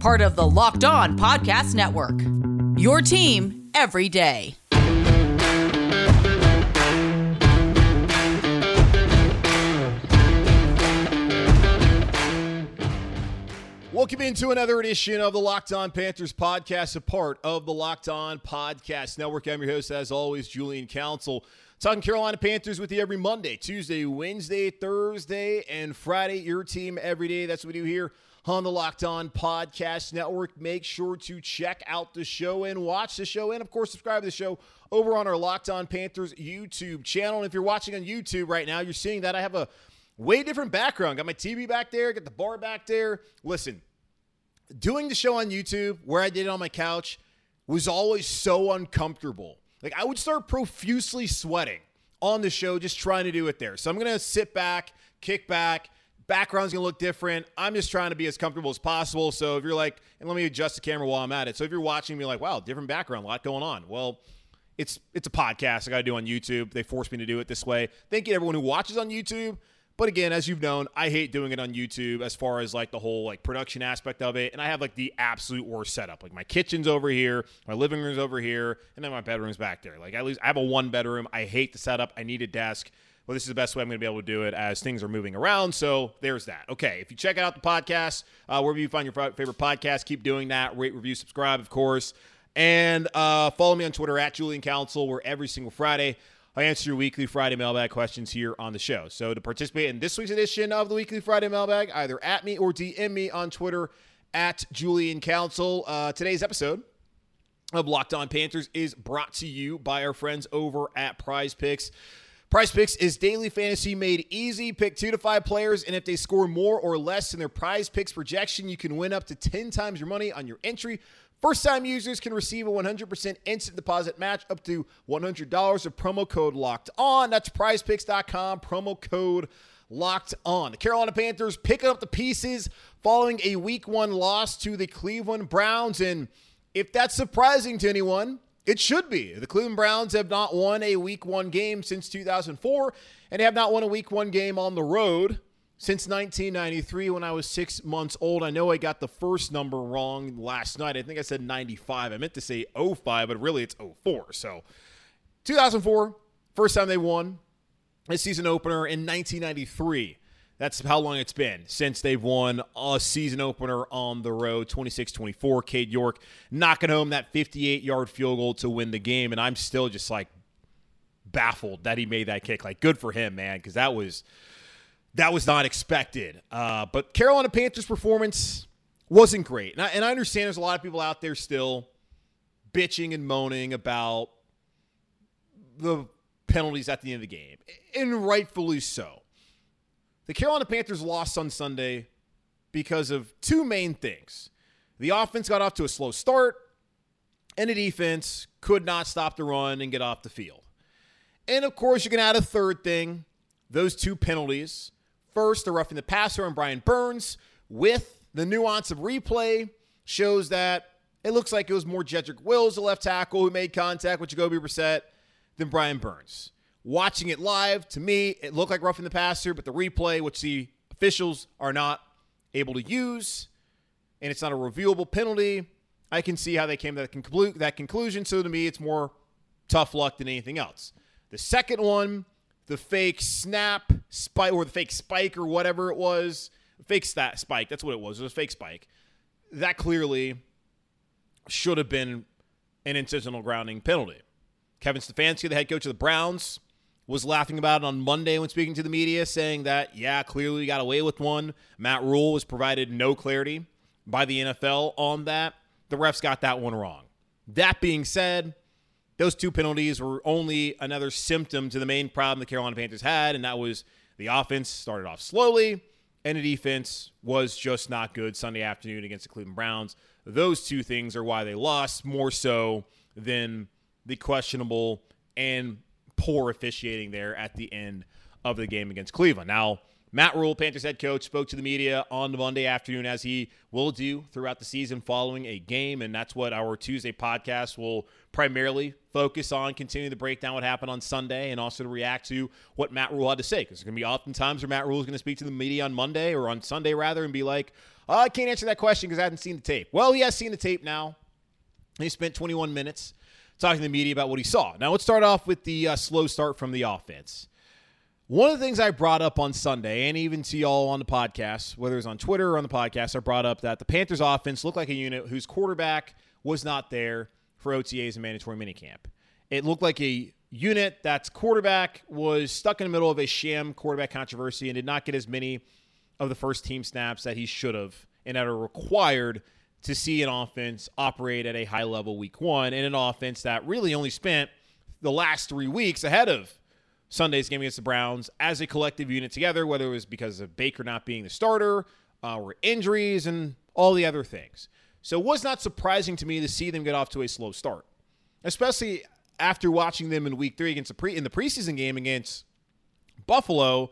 Part of the Locked On Podcast Network, your team every day. Welcome into another edition of the Locked On Panthers podcast, a part of the Locked On Podcast Network. I'm your host, as always, Julian Council. Talking Carolina Panthers with you every Monday, Tuesday, Wednesday, Thursday, and Friday. Your team every day. That's what we do here on the Locked On Podcast Network. Make sure to check out the show and watch the show, and, of course, subscribe to the show over on our Locked On Panthers YouTube channel. And if you're watching on YouTube right now, you're seeing that I have a way different background. Got my TV back there, got the bar back there. Listen, doing the show on YouTube where I did it on my couch was always so uncomfortable. Like, I would start profusely sweating on the show just trying to do it there. So I'm going to sit back, kick back. Background's going to look different. I'm just trying to be as comfortable as possible. So if you're like, and let me adjust the camera while I'm at it. So if you're watching me like, wow, different background, a lot going on. Well, it's a podcast I got to do on YouTube. They forced me to do it this way. Thank you to everyone who watches on YouTube. But again, as you've known, I hate doing it on YouTube as far as like the whole like production aspect of it. And I have like the absolute worst setup. Like my kitchen's over here, my living room's over here, and then my bedroom's back there. Like at least I have a one bedroom. I hate the setup. I need a desk. Well, this is the best way I'm going to be able to do it as things are moving around. So there's that. Okay, if you check out the podcast, wherever you find your favorite podcast, keep doing that. Rate, review, subscribe, of course. And follow me on Twitter at Julian Council, where every single Friday I answer your weekly Friday mailbag questions here on the show. So to participate in this week's edition of the weekly Friday mailbag, either at me or DM me on Twitter at Julian Council. Today's episode of Locked On Panthers is brought to you by our friends over at PrizePicks. PrizePicks is daily fantasy made easy. Pick 2 to 5 players, and if they score more or less than their PrizePicks projection, you can win up to 10 times your money on your entry. First-time users can receive a 100% instant deposit match up to $100 with promo code Locked On. That's prizepicks.com, promo code Locked On. The Carolina Panthers picking up the pieces following a Week 1 loss to the Cleveland Browns. And if that's surprising to anyone, it should be. The Cleveland Browns have not won a Week 1 game since 2004, and they have not won a Week 1 game on the road since 1993, when I was 6 months old. I know I got the first number wrong last night. I think I said 95. I meant to say 05, but really it's 04. So 2004, first time they won a season opener in 1993. That's how long it's been since they've won a season opener on the road, 26-24. Cade York knocking home that 58-yard field goal to win the game, and I'm still just, like, baffled that he made that kick. Like, good for him, man, because that was not expected. But Carolina Panthers' performance wasn't great. And I understand there's a lot of people out there still bitching and moaning about the penalties at the end of the game, and rightfully so. The Carolina Panthers lost on Sunday because of two main things. The offense got off to a slow start, and the defense could not stop the run and get off the field. And, of course, you can add a third thing, those two penalties. First, the roughing the passer on Brian Burns with the nuance of replay shows that it looks like it was more Jedrick Wills, the left tackle, who made contact with Jacoby Brissett than Brian Burns. Watching it live, to me, it looked like roughing the passer, but the replay, which the officials are not able to use, and it's not a reviewable penalty, I can see how they came to that conclusion. So to me, it's more tough luck than anything else. The second one, the fake snap spike, or the fake spike, or whatever it was. Fake spike. That's what it was. It was a fake spike. That clearly should have been an intentional grounding penalty. Kevin Stefanski, the head coach of the Browns, was laughing about it on Monday when speaking to the media, saying that, yeah, clearly we got away with one. Matt Rhule was provided no clarity by the NFL on that. The refs got that one wrong. That being said, those two penalties were only another symptom to the main problem the Carolina Panthers had, and that was the offense started off slowly and the defense was just not good Sunday afternoon against the Cleveland Browns. Those two things are why they lost, more so than the questionable and poor officiating there at the end of the game against Cleveland. Now, Matt Rhule, Panthers head coach, spoke to the media on the Monday afternoon, as he will do throughout the season following a game, and that's what our Tuesday podcast will primarily focus on, continuing to break down what happened on Sunday and also to react to what Matt Rhule had to say, because there's going to be oftentimes where Matt Rhule is going to speak to the media on Monday, or on Sunday rather, and be like, oh, I can't answer that question because I haven't seen the tape. Well, he has seen the tape now. He spent 21 minutes talking to the media about what he saw. Now, let's start off with the slow start from the offense. One of the things I brought up on Sunday, and even to y'all on the podcast, whether it's on Twitter or on the podcast, I brought up that the Panthers offense looked like a unit whose quarterback was not there for OTAs and mandatory minicamp. It looked like a unit that's quarterback was stuck in the middle of a sham quarterback controversy and did not get as many of the first team snaps that he should have and that are required to see an offense operate at a high level week one, and an offense that really only spent the last 3 weeks ahead of Sunday's game against the Browns as a collective unit together, whether it was because of Baker not being the starter, or injuries and all the other things. So it was not surprising to me to see them get off to a slow start, especially after watching them in week 3 against in the preseason game against Buffalo.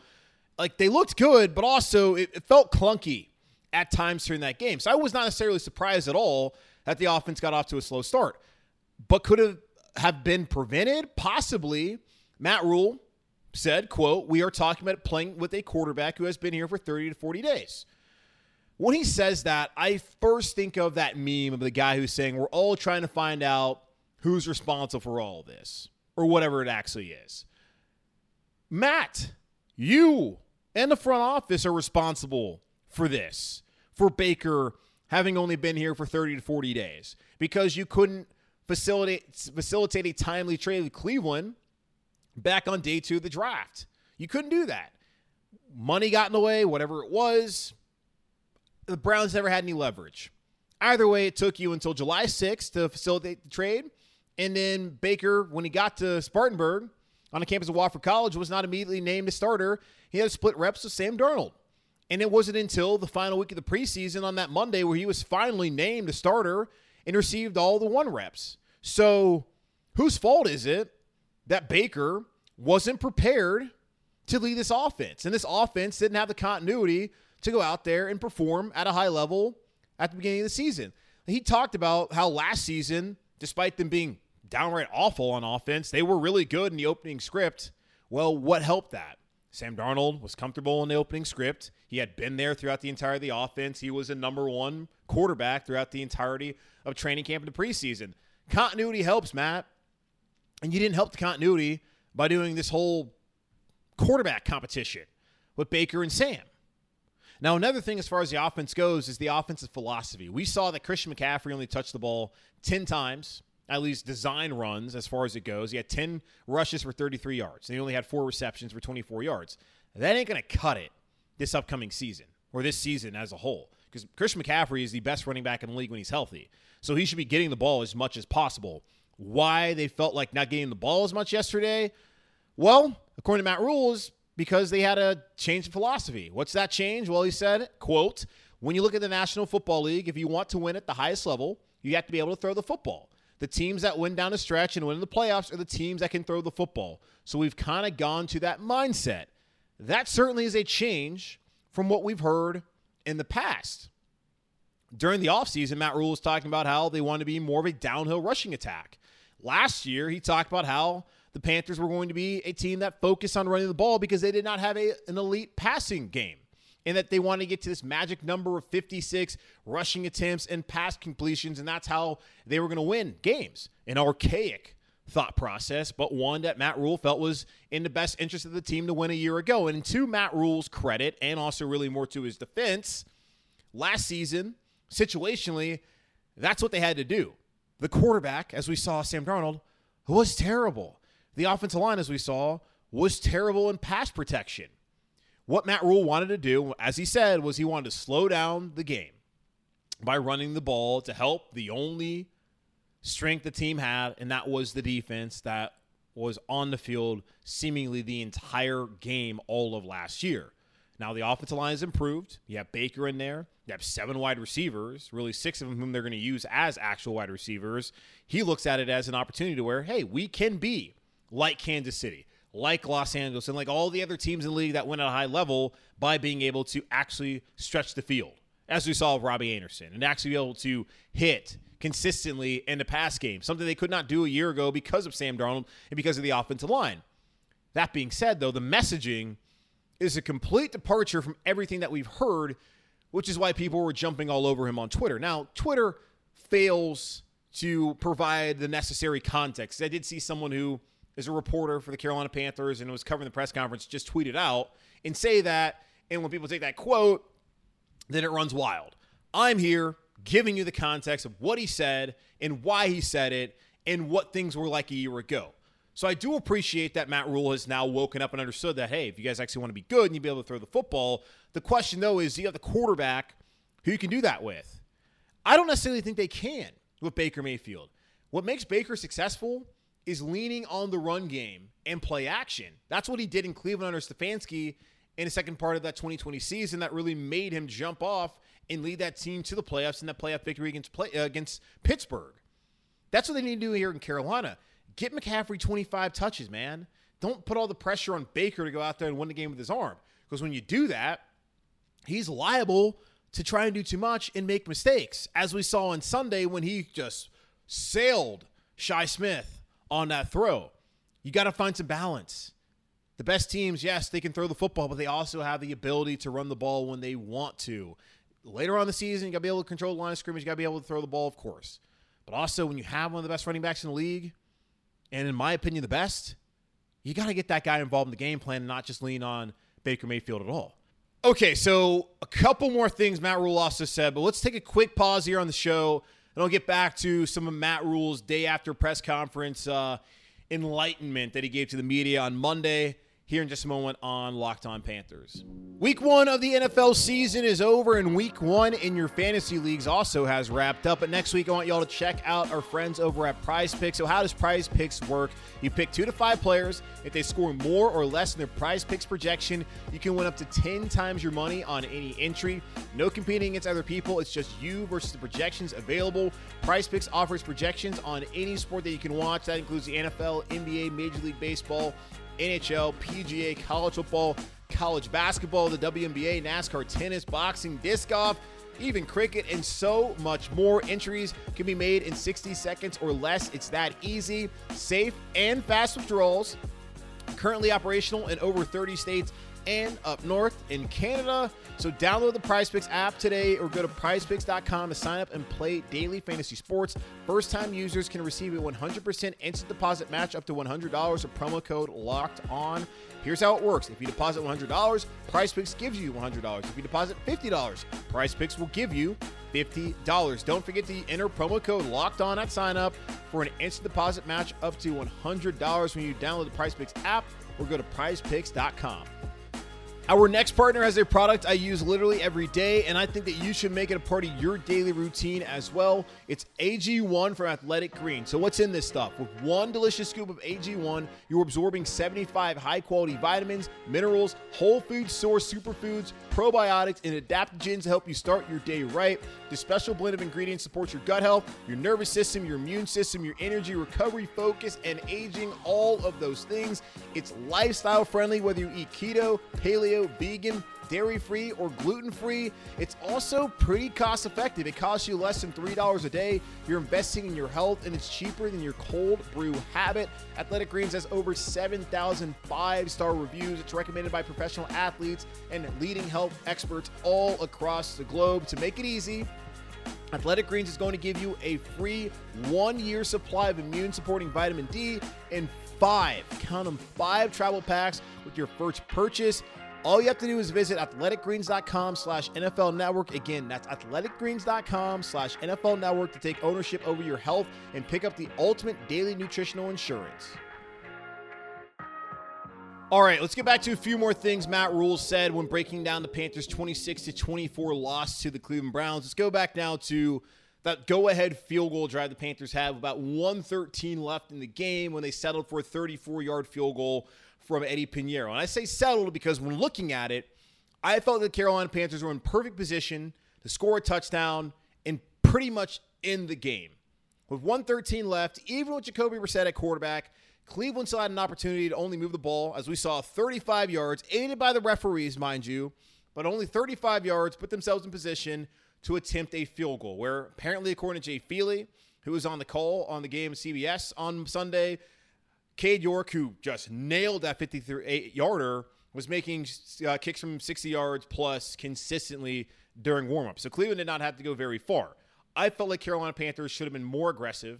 Like, they looked good, but also it felt clunky at times during that game. So I was not necessarily surprised at all that the offense got off to a slow start, but could have been prevented possibly. Matt Rhule said, quote, "We are talking about playing with a quarterback who has been here for 30 to 40 days. When he says that, I first think of that meme of the guy who's saying, we're all trying to find out who's responsible for all this, or whatever it actually is. Matt, you and the front office are responsible for this, for Baker having only been here for 30 to 40 days, because you couldn't facilitate a timely trade with Cleveland back on day 2 of the draft. You couldn't do that. Money got in the way, whatever it was. The Browns never had any leverage. Either way, it took you until July 6th to facilitate the trade. And then Baker, when he got to Spartanburg on the campus of Wofford College, was not immediately named a starter. He had split reps with Sam Darnold. And it wasn't until the final week of the preseason on that Monday where he was finally named a starter and received all the 1 reps. So whose fault is it that Baker wasn't prepared to lead this offense? And this offense didn't have the continuity to go out there and perform at a high level at the beginning of the season. He talked about how last season, despite them being downright awful on offense, they were really good in the opening script. Well, what helped that? Sam Darnold was comfortable in the opening script. He had been there throughout the entirety of the offense. He was a number 1 quarterback throughout the entirety of training camp and the preseason. Continuity helps, Matt. And you didn't help the continuity by doing this whole quarterback competition with Baker and Sam. Now, another thing as far as the offense goes is the offensive philosophy. We saw that Christian McCaffrey only touched the ball 10 times, at least design runs as far as it goes. He had 10 rushes for 33 yards, and he only had 4 receptions for 24 yards. That ain't going to cut it this upcoming season, or this season as a whole, because Christian McCaffrey is the best running back in the league when he's healthy. So he should be getting the ball as much as possible. Why they felt like not getting the ball as much yesterday? Well, according to Matt Rhule, is because they had a change in philosophy. What's that change? Well, he said, quote, "When you look at the National Football League, if you want to win at the highest level, you have to be able to throw the football. The teams that win down the stretch and win in the playoffs are the teams that can throw the football. So we've kind of gone to that mindset." That certainly is a change from what we've heard in the past. During the offseason, Matt Rhule was talking about how they want to be more of a downhill rushing attack. Last year, he talked about how the Panthers were going to be a team that focused on running the ball because they did not have an elite passing game, and that they wanted to get to this magic number of 56 rushing attempts and pass completions, and that's how they were going to win games. An archaic thought process, but one that Matt Rhule felt was in the best interest of the team to win a year ago. And to Matt Rule's credit, and also really more to his defense, last season, situationally, that's what they had to do. The quarterback, as we saw, Sam Darnold, was terrible. The offensive line, as we saw, was terrible in pass protection. What Matt Rhule wanted to do, as he said, was he wanted to slow down the game by running the ball to help the only strength the team had, and that was the defense that was on the field seemingly the entire game all of last year. Now the offensive line has improved. You have Baker in there. You have 7 wide receivers, really 6 of them whom they're going to use as actual wide receivers. He looks at it as an opportunity to where, hey, we can be like Kansas City, like Los Angeles, and like all the other teams in the league that win at a high level by being able to actually stretch the field, as we saw with Robbie Anderson, and actually be able to hit consistently in the pass game, something they could not do a year ago because of Sam Darnold and because of the offensive line. That being said, though, the messaging is a complete departure from everything that we've heard, which is why people were jumping all over him on Twitter. Now, Twitter fails to provide the necessary context. I did see someone who is a reporter for the Carolina Panthers and was covering the press conference just tweeted out and say that, and when people take that quote, then it runs wild. I'm here giving you the context of what he said and why he said it and what things were like a year ago. So I do appreciate that Matt Rhule has now woken up and understood that, hey, if you guys actually want to be good and you'll be able to throw the football, the question, though, is do you have the quarterback who you can do that with? I don't necessarily think they can with Baker Mayfield. What makes Baker successful is leaning on the run game and play action. That's what he did in Cleveland under Stefanski in the second part of that 2020 season that really made him jump off and lead that team to the playoffs and that playoff victory against Pittsburgh. That's what they need to do here in Carolina. Get McCaffrey 25 touches, man. Don't put all the pressure on Baker to go out there and win the game with his arm. Because when you do that, he's liable to try and do too much and make mistakes. As we saw on Sunday when he just sailed Shi Smith on that throw. You got to find some balance. The best teams, yes, they can throw the football, but they also have the ability to run the ball when they want to. Later on in the season, you got to be able to control the line of scrimmage. You got to be able to throw the ball, of course. But also, when you have one of the best running backs in the league, and in my opinion, the best, you got to get that guy involved in the game plan and not just lean on Baker Mayfield at all. Okay, so a couple more things Matt Rhule also said, but let's take a quick pause here on the show, and I'll get back to some of Matt Rhule's day after press conference enlightenment that he gave to the media on Monday here in just a moment on Locked On Panthers. Week 1 of the NFL season is over, and Week 1 in your fantasy leagues also has wrapped up. But next week, I want y'all to check out our friends over at PrizePicks. So how does PrizePicks work? You pick 2 to 5 players. If they score more or less than their PrizePicks projection, you can win up to 10 times your money on any entry. No competing against other people. It's just you versus the projections available. PrizePicks offers projections on any sport that you can watch. That includes the NFL, NBA, Major League Baseball, NHL, PGA, college football, college basketball, the WNBA, NASCAR, tennis, boxing, disc golf, even cricket, and so much more. Entries can be made in 60 seconds or less. It's that easy, safe, and fast withdrawals. Currently operational in over 30 states and up north in Canada. So download the PrizePicks app today or go to prizepicks.com to sign up and play daily fantasy sports. First-time users can receive a 100% instant deposit match up to $100 with promo code LOCKEDON. Here's how it works. If you deposit $100, PrizePicks gives you $100. If you deposit $50, PrizePicks will give you $50. Don't forget to enter promo code LOCKEDON at sign up for an instant deposit match up to $100 when you download the PrizePicks app or go to prizepicks.com. Our next partner has a product I use literally every day, and I think that you should make it a part of your daily routine as well. It's AG1 from Athletic Greens. So what's in this stuff? With 1 delicious scoop of AG1, you're absorbing 75 high-quality vitamins, minerals, whole food source superfoods, probiotics, and adaptogens to help you start your day right. This special blend of ingredients supports your gut health, your nervous system, your immune system, your energy, recovery, focus, and aging, all of those things. It's lifestyle-friendly, whether you eat keto, paleo, vegan, dairy-free, or gluten-free. It's also pretty cost-effective. It costs you less than $3 a day. You're investing in your health, and it's cheaper than your cold brew habit. Athletic Greens has over 7,000 5-star reviews. It's recommended by professional athletes and leading health experts all across the globe. To make it easy, Athletic Greens is going to give you a free 1-year supply of immune-supporting vitamin D and 5, count them, 5 travel packs with your first purchase. All you have to do is visit athleticgreens.com/NFL Network. Again, that's athleticgreens.com/NFL Network to take ownership over your health and pick up the ultimate daily nutritional insurance. All right, let's get back to a few more things Matt Rhule said when breaking down the Panthers' 26-24 loss to the Cleveland Browns. Let's go back now to that go-ahead field goal drive the Panthers had with about 1:13 left in the game when they settled for a 34-yard field goal from Eddie Pinheiro. And I say settled because when looking at it, I felt that the Carolina Panthers were in perfect position to score a touchdown and pretty much end the game. With 1:13 left, even with Jacoby Brissett at quarterback, Cleveland still had an opportunity to only move the ball, as we saw 35 yards, aided by the referees, mind you, but only 35 yards put themselves in position to attempt a field goal, where apparently, according to Jay Feely, who was on the call on the game of CBS on Sunday, Cade York, who just nailed that 53-yarder, was making kicks from 60 yards plus consistently during warm-up. So Cleveland did not have to go very far. I felt like Carolina Panthers should have been more aggressive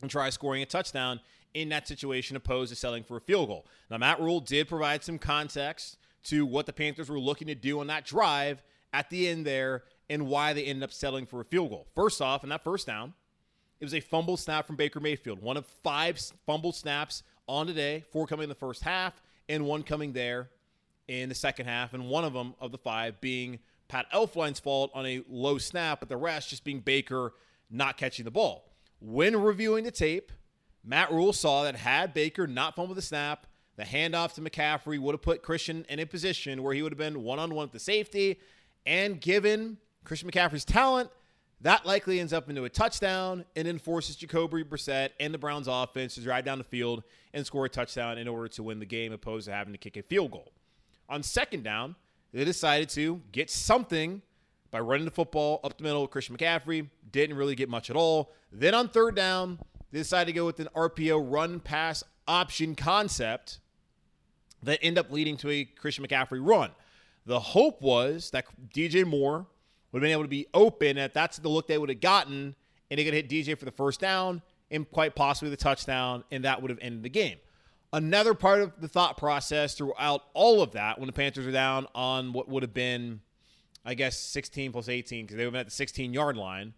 and try scoring a touchdown in that situation opposed to settling for a field goal. Now, Matt Rhule did provide some context to what the Panthers were looking to do on that drive at the end there and why they ended up settling for a field goal. First off, in that first down, it was a fumble snap from Baker Mayfield, one of 5 fumble snaps on today, 4 coming in the first half and 1 coming there in the second half, and one of them of the 5 being Pat Elflein's fault on a low snap, but the rest just being Baker not catching the ball. When reviewing the tape, Matt Rhule saw that had Baker not fumbled the snap, the handoff to McCaffrey would have put Christian in a position where he would have been one-on-one with the safety, and given Christian McCaffrey's talent, that likely ends up into a touchdown and then forces Jacoby Brissett and the Browns offense to drive down the field and score a touchdown in order to win the game opposed to having to kick a field goal. On second down, they decided to get something by running the football up the middle with Christian McCaffrey. Didn't really get much at all. Then on third down, they decided to go with an RPO run-pass option concept that ended up leading to a Christian McCaffrey run. The hope was that DJ Moore would have been able to be open, and that's the look they would have gotten, and they could hit DJ for the first down and quite possibly the touchdown, and that would have ended the game. Another part of the thought process throughout all of that, when the Panthers were down on what would have been, I guess, 16 plus 18, because they would have been at the 16-yard line,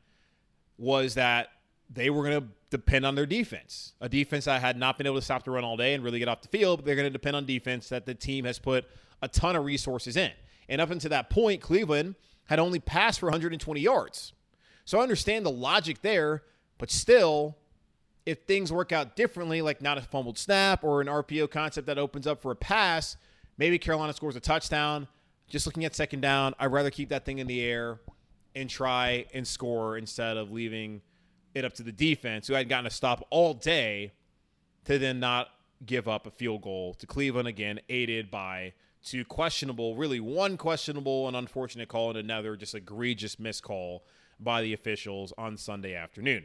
was that they were going to depend on their defense, a defense that had not been able to stop the run all day and really get off the field, but they're going to depend on defense that the team has put a ton of resources in. And up until that point, Cleveland had only passed for 120 yards. So I understand the logic there, but still, if things work out differently, like not a fumbled snap or an RPO concept that opens up for a pass, maybe Carolina scores a touchdown. Just looking at second down, I'd rather keep that thing in the air and try and score instead of leaving it up to the defense, who had gotten a stop all day, to then not give up a field goal to Cleveland, again, aided by two questionable, really one questionable and unfortunate call and another just egregious miscall by the officials on Sunday afternoon.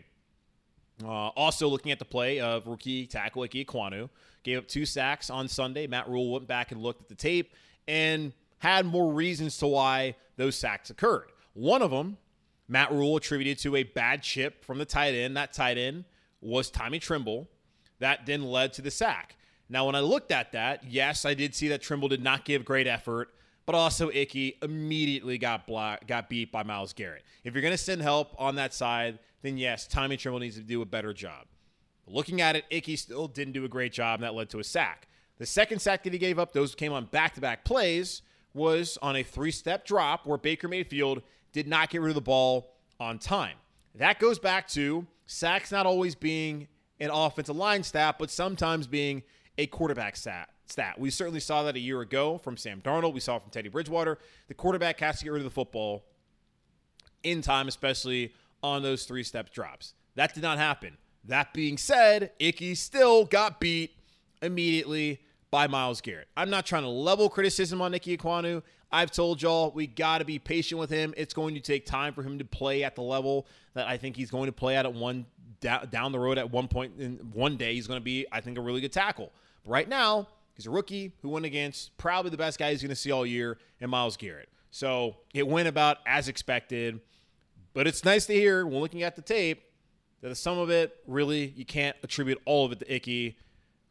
Also looking at the play of rookie tackle Ickey Ekwonu, gave up 2 sacks on Sunday. Matt Rhule went back and looked at the tape and had more reasons to why those sacks occurred. One of them, Matt Rhule attributed to a bad chip from the tight end. That tight end was Tommy Tremble. That then led to the sack. Now, when I looked at that, yes, I did see that Tremble did not give great effort, but also Ickey immediately got beat by Myles Garrett. If you're going to send help on that side, then yes, Tommy Tremble needs to do a better job. But looking at it, Ickey still didn't do a great job, and that led to a sack. The second sack that he gave up, those came on back-to-back plays, was on a 3-step drop where Baker Mayfield did not get rid of the ball on time. That goes back to sacks not always being an offensive line stat, but sometimes being a quarterback stat. We certainly saw that a year ago from Sam Darnold. We saw it from Teddy Bridgewater. The quarterback has to get rid of the football in time, especially on those 3-step drops. That did not happen. That being said, Ickey still got beat immediately by Myles Garrett. I'm not trying to level criticism on Ickey Ekwonu. I've told y'all we got to be patient with him. It's going to take time for him to play at the level that I think he's going to play at one down the road at one point. And one day he's going to be, I think, a really good tackle. But right now, he's a rookie who went against probably the best guy he's going to see all year in Myles Garrett. So it went about as expected. But it's nice to hear when looking at the tape that some of it, really, you can't attribute all of it to Ickey.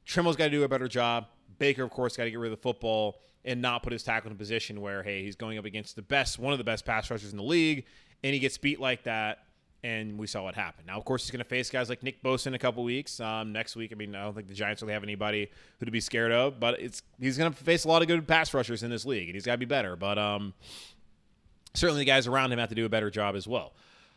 Tremble's got to do a better job. Baker, of course, got to get rid of the football and not put his tackle in a position where, hey, he's going up against the best, one of the best pass rushers in the league, and he gets beat like that, and we saw what happened. Now, of course, he's going to face guys like Nick Bosa in a couple weeks. Next week, I mean, I don't think the Giants really have anybody who to be scared of, but he's going to face a lot of good pass rushers in this league, and he's got to be better. But certainly the guys around him have to do a better job as well.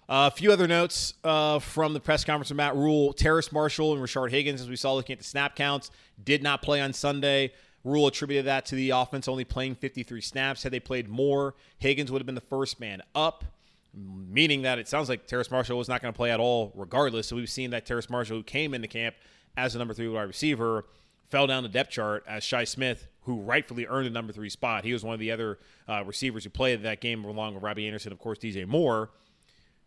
A few other notes from the press conference from Matt Rhule. Terrace Marshall and Rashard Higgins, as we saw looking at the snap counts, did not play on Sunday. Rhule attributed that to the offense only playing 53 snaps. Had they played more, Higgins would have been the first man up, meaning that it sounds like Terrace Marshall was not going to play at all regardless. So we've seen that Terrace Marshall, who came into camp as the number 3 wide receiver, fell down the depth chart as Shi Smith, who rightfully earned the number 3 spot. He was one of the other receivers who played that game along with Robbie Anderson, of course, DJ Moore.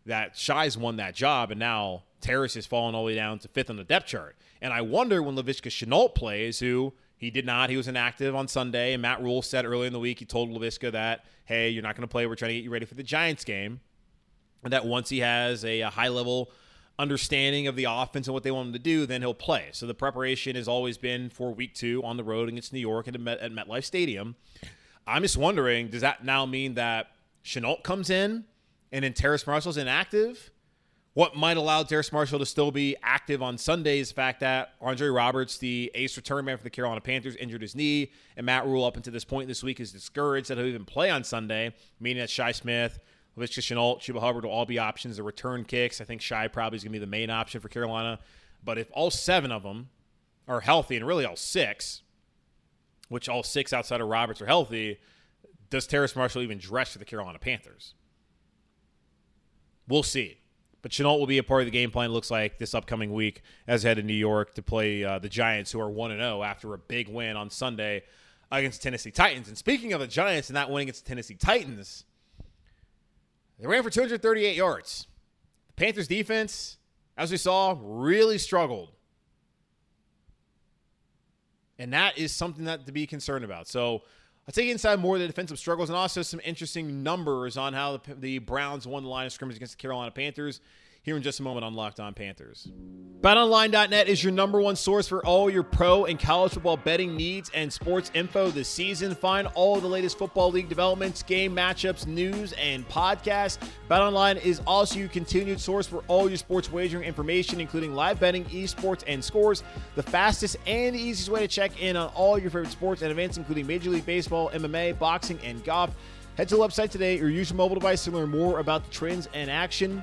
That Shi's won that job, and now Terrace has fallen all the way down to 5th on the depth chart. And I wonder when Laviska Shenault plays, who he did not. He was inactive on Sunday, and Matt Rhule said earlier in the week he told Laviska that, hey, you're not going to play. We're trying to get you ready for the Giants game. And that once he has a high-level understanding of the offense and what they want him to do, then he'll play. So the preparation has always been for week 2 on the road against New York at MetLife Stadium. I'm just wondering, does that now mean that Shenault comes in and then Terrace Marshall's inactive? What might allow Terrace Marshall to still be active on Sunday is the fact that Andre Roberts, the ace return man for the Carolina Panthers, injured his knee, and Matt Rhule up until this point this week is discouraged that he'll even play on Sunday, meaning that Shi Smith, Laviska Shenault, Chuba Hubbard will all be options. The return kicks, I think Shi probably is going to be the main option for Carolina. But if all 7 of them are healthy, and really all 6, which all 6 outside of Roberts are healthy, does Terrace Marshall even dress for the Carolina Panthers? We'll see. But Shenault will be a part of the game plan, it looks like, this upcoming week as head of New York to play the Giants, who are 1-0 after a big win on Sunday against the Tennessee Titans. And speaking of the Giants and that win against the Tennessee Titans, they ran for 238 yards. The Panthers defense, as we saw, really struggled. And that is something that to be concerned about. So I'll take you inside more of the defensive struggles and also some interesting numbers on how the Browns won the line of scrimmage against the Carolina Panthers here in just a moment on Locked On Panthers. BetOnline.net is your number one source for all your pro and college football betting needs and sports info this season. Find all of the latest football league developments, game matchups, news, and podcasts. BetOnline is also your continued source for all your sports wagering information, including live betting, esports, and scores. The fastest and easiest way to check in on all your favorite sports and events, including Major League Baseball, MMA, boxing, and golf. Head to the website today or use your mobile device to learn more about the trends and action.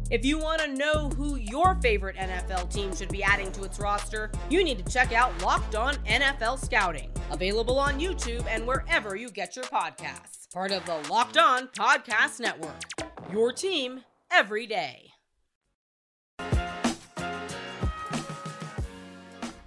If you want to know who your favorite NFL team should be adding to its roster, you need to check out Locked On NFL Scouting, available on YouTube and wherever you get your podcasts. Part of the Locked On Podcast Network, your team every day.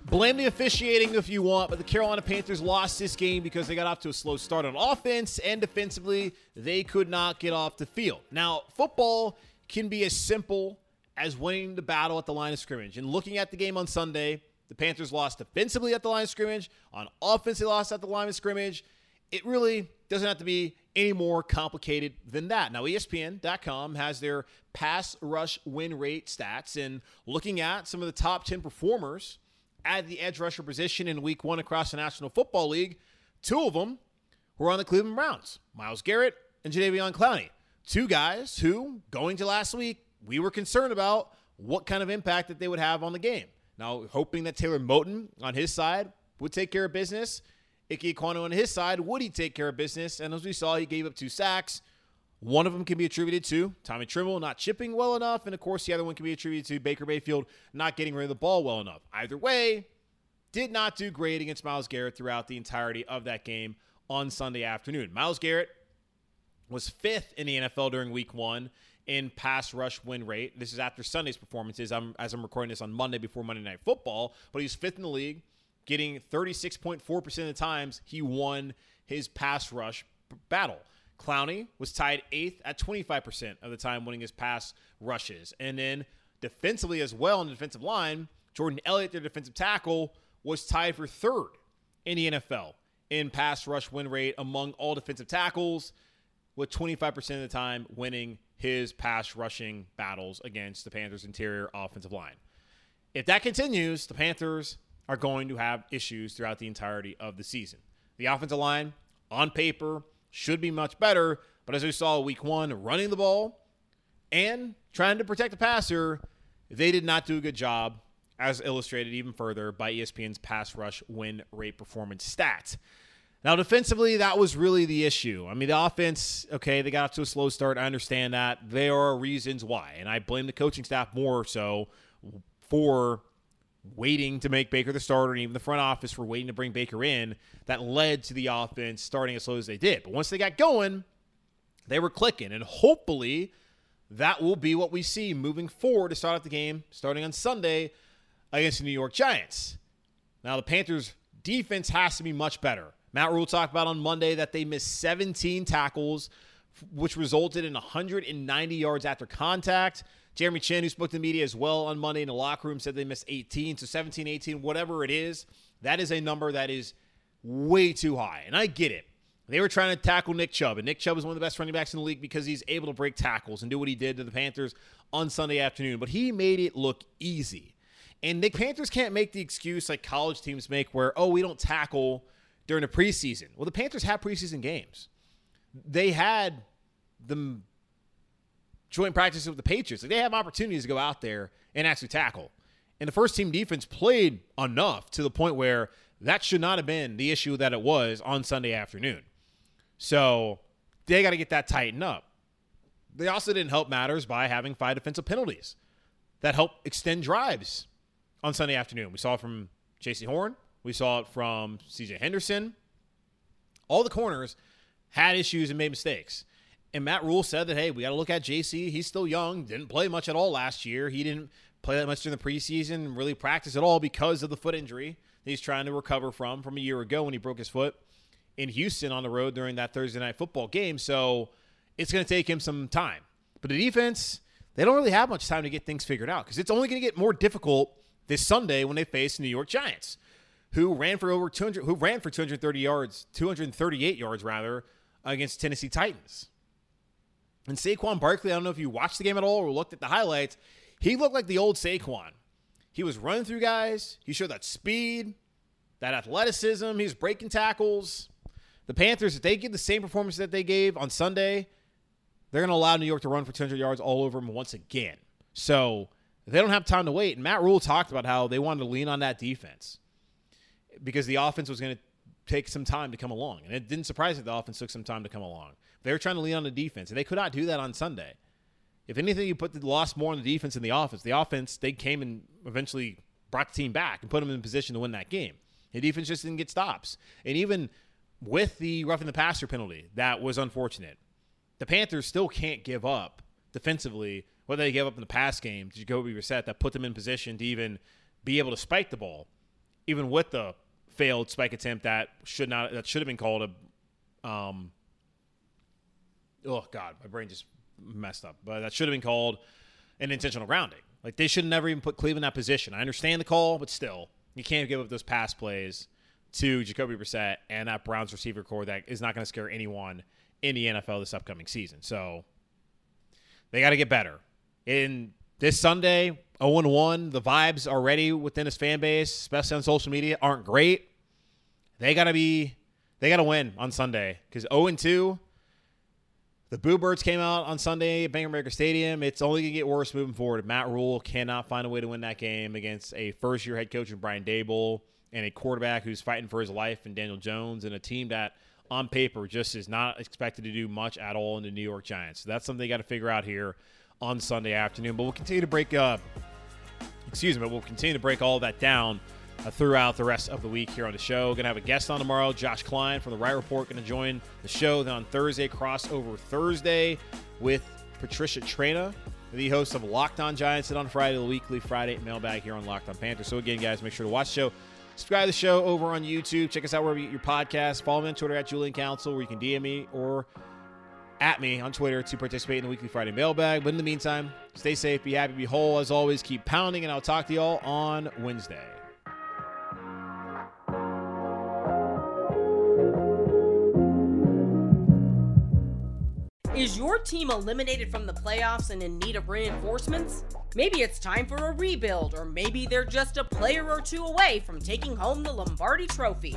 Blame the officiating if you want, but the Carolina Panthers lost this game because they got off to a slow start on offense, and defensively, they could not get off the field. Now, football can be as simple as winning the battle at the line of scrimmage. And looking at the game on Sunday, the Panthers lost defensively at the line of scrimmage. On offense, they lost at the line of scrimmage. It really doesn't have to be any more complicated than that. Now, ESPN.com has their pass rush win rate stats. And looking at some of the top 10 performers at the edge rusher position in week 1 across the National Football League, 2 of them were on the Cleveland Browns, Myles Garrett and Jadeveon Clowney. 2 guys who, going to last week, we were concerned about what kind of impact that they would have on the game. Now, hoping that Taylor Moton on his side would take care of business. Ickey Ekwonu on his side, would he take care of business? And as we saw, he gave up 2 sacks. One of them can be attributed to Tommy Tremble not chipping well enough. And, of course, the other one can be attributed to Baker Mayfield not getting rid of the ball well enough. Either way, did not do great against Myles Garrett throughout the entirety of that game on Sunday afternoon. Myles Garrett was 5th in the NFL during week 1 in pass rush win rate. This is after Sunday's performances. As I'm recording this on Monday before Monday Night Football, but he's 5th in the league, getting 36.4% of the times he won his pass rush battle. Clowney was tied 8th at 25% of the time winning his pass rushes. And then defensively as well on the defensive line, Jordan Elliott, their defensive tackle, was tied for 3rd in the NFL in pass rush win rate among all defensive tackles, with 25% of the time winning his pass rushing battles against the Panthers' interior offensive line. If that continues, the Panthers are going to have issues throughout the entirety of the season. The offensive line, on paper, should be much better. But as we saw week one, running the ball and trying to protect the passer, they did not do a good job, as illustrated even further by ESPN's pass rush win rate performance stats. Now, defensively, that was really the issue. I mean, the offense, okay, they got off to a slow start. I understand that. There are reasons why, and I blame the coaching staff more so for waiting to make Baker the starter, and even the front office for waiting to bring Baker in. That led to the offense starting as slow as they did. But once they got going, they were clicking, and hopefully that will be what we see moving forward to start out the game starting on Sunday against the New York Giants. Now, the Panthers' defense has to be much better. Matt Rhule talked about on Monday that they missed 17 tackles, which resulted in 190 yards after contact. Jeremy Chin, who spoke to the media as well on Monday in the locker room, said they missed 18. So 17, 18, whatever it is, that is a number that is way too high. And I get it. They were trying to tackle Nick Chubb, and Nick Chubb is one of the best running backs in the league because he's able to break tackles and do what he did to the Panthers on Sunday afternoon. But he made it look easy. And the Panthers can't make the excuse like college teams make where, oh, we don't tackle during the preseason. Well, the Panthers had preseason games. They had the joint practices with the Patriots. Like, they have opportunities to go out there and actually tackle. And the first team defense played enough to the point where that should not have been the issue that it was on Sunday afternoon. So they got to get that tightened up. They also didn't help matters by having 5 defensive penalties that helped extend drives on Sunday afternoon. We saw it from J.C. Horn. We saw it from C.J. Henderson. All the corners had issues and made mistakes. And Matt Rhule said that, hey, we got to look at J.C. He's still young, didn't play much at all last year. He didn't play that much during the preseason, really practice at all because of the foot injury that he's trying to recover from a year ago when he broke his foot in Houston on the road during that Thursday night football game. So it's going to take him some time. But the defense, they don't really have much time to get things figured out because it's only going to get more difficult this Sunday when they face the New York Giants, who ran for 238 yards rather against Tennessee Titans. And Saquon Barkley, I don't know if you watched the game at all or looked at the highlights, he looked like the old Saquon. He was running through guys. He showed that speed, that athleticism. He was breaking tackles. The Panthers, if they give the same performance that they gave on Sunday, they're going to allow New York to run for 200 yards all over them once again. So they don't have time to wait. And Matt Rhule talked about how they wanted to lean on that defense, because the offense was going to take some time to come along. And it didn't surprise that the offense took some time to come along. They were trying to lean on the defense, and they could not do that on Sunday. If anything, you put the loss more on the defense than the offense. The offense, they came and eventually brought the team back and put them in position to win that game. The defense just didn't get stops. And even with the roughing the passer penalty, that was unfortunate. The Panthers still can't give up defensively, whether they gave up in the pass game to Jacoby Brissett, that put them in position to even be able to spike the ball, even with the failed spike attempt that should have been called a my brain just messed up. But that should have been called an intentional grounding. Like, they should never even put Cleveland in that position. I understand the call, but still, you can't give up those pass plays to Jacoby Brissett and that Browns receiver core that is not going to scare anyone in the NFL this upcoming season. So they got to get better. In this Sunday, 0-1, the vibes already within his fan base, especially on social media, aren't great. They got to win on Sunday, because 0-2, the Boo Birds came out on Sunday at Baker Stadium. It's only going to get worse moving forward. Matt Rhule cannot find a way to win that game against a first-year head coach in Brian Daboll and a quarterback who's fighting for his life in Daniel Jones, and a team that on paper just is not expected to do much at all in the New York Giants. So that's something they got to figure out here on Sunday afternoon. But we'll continue to break all that down throughout the rest of the week here on the show. Going to have a guest on tomorrow, Josh Klein from the Riot Report, going to join the show. Then on Thursday, crossover Thursday with Patricia Traina, the host of Locked On Giants, and on Friday, the weekly Friday mailbag here on Locked On Panthers. So again, guys, make sure to watch the show. Subscribe to the show over on YouTube. Check us out wherever you get your podcasts. Follow me on Twitter at Julian Council, where you can DM me or at me on Twitter to participate in the weekly Friday mailbag. But in the meantime, stay safe, be happy, be whole. As always, keep pounding, and I'll talk to y'all on Wednesday. Is your team eliminated from the playoffs and in need of reinforcements? Maybe it's time for a rebuild, or maybe they're just a player or two away from taking home the Lombardi Trophy.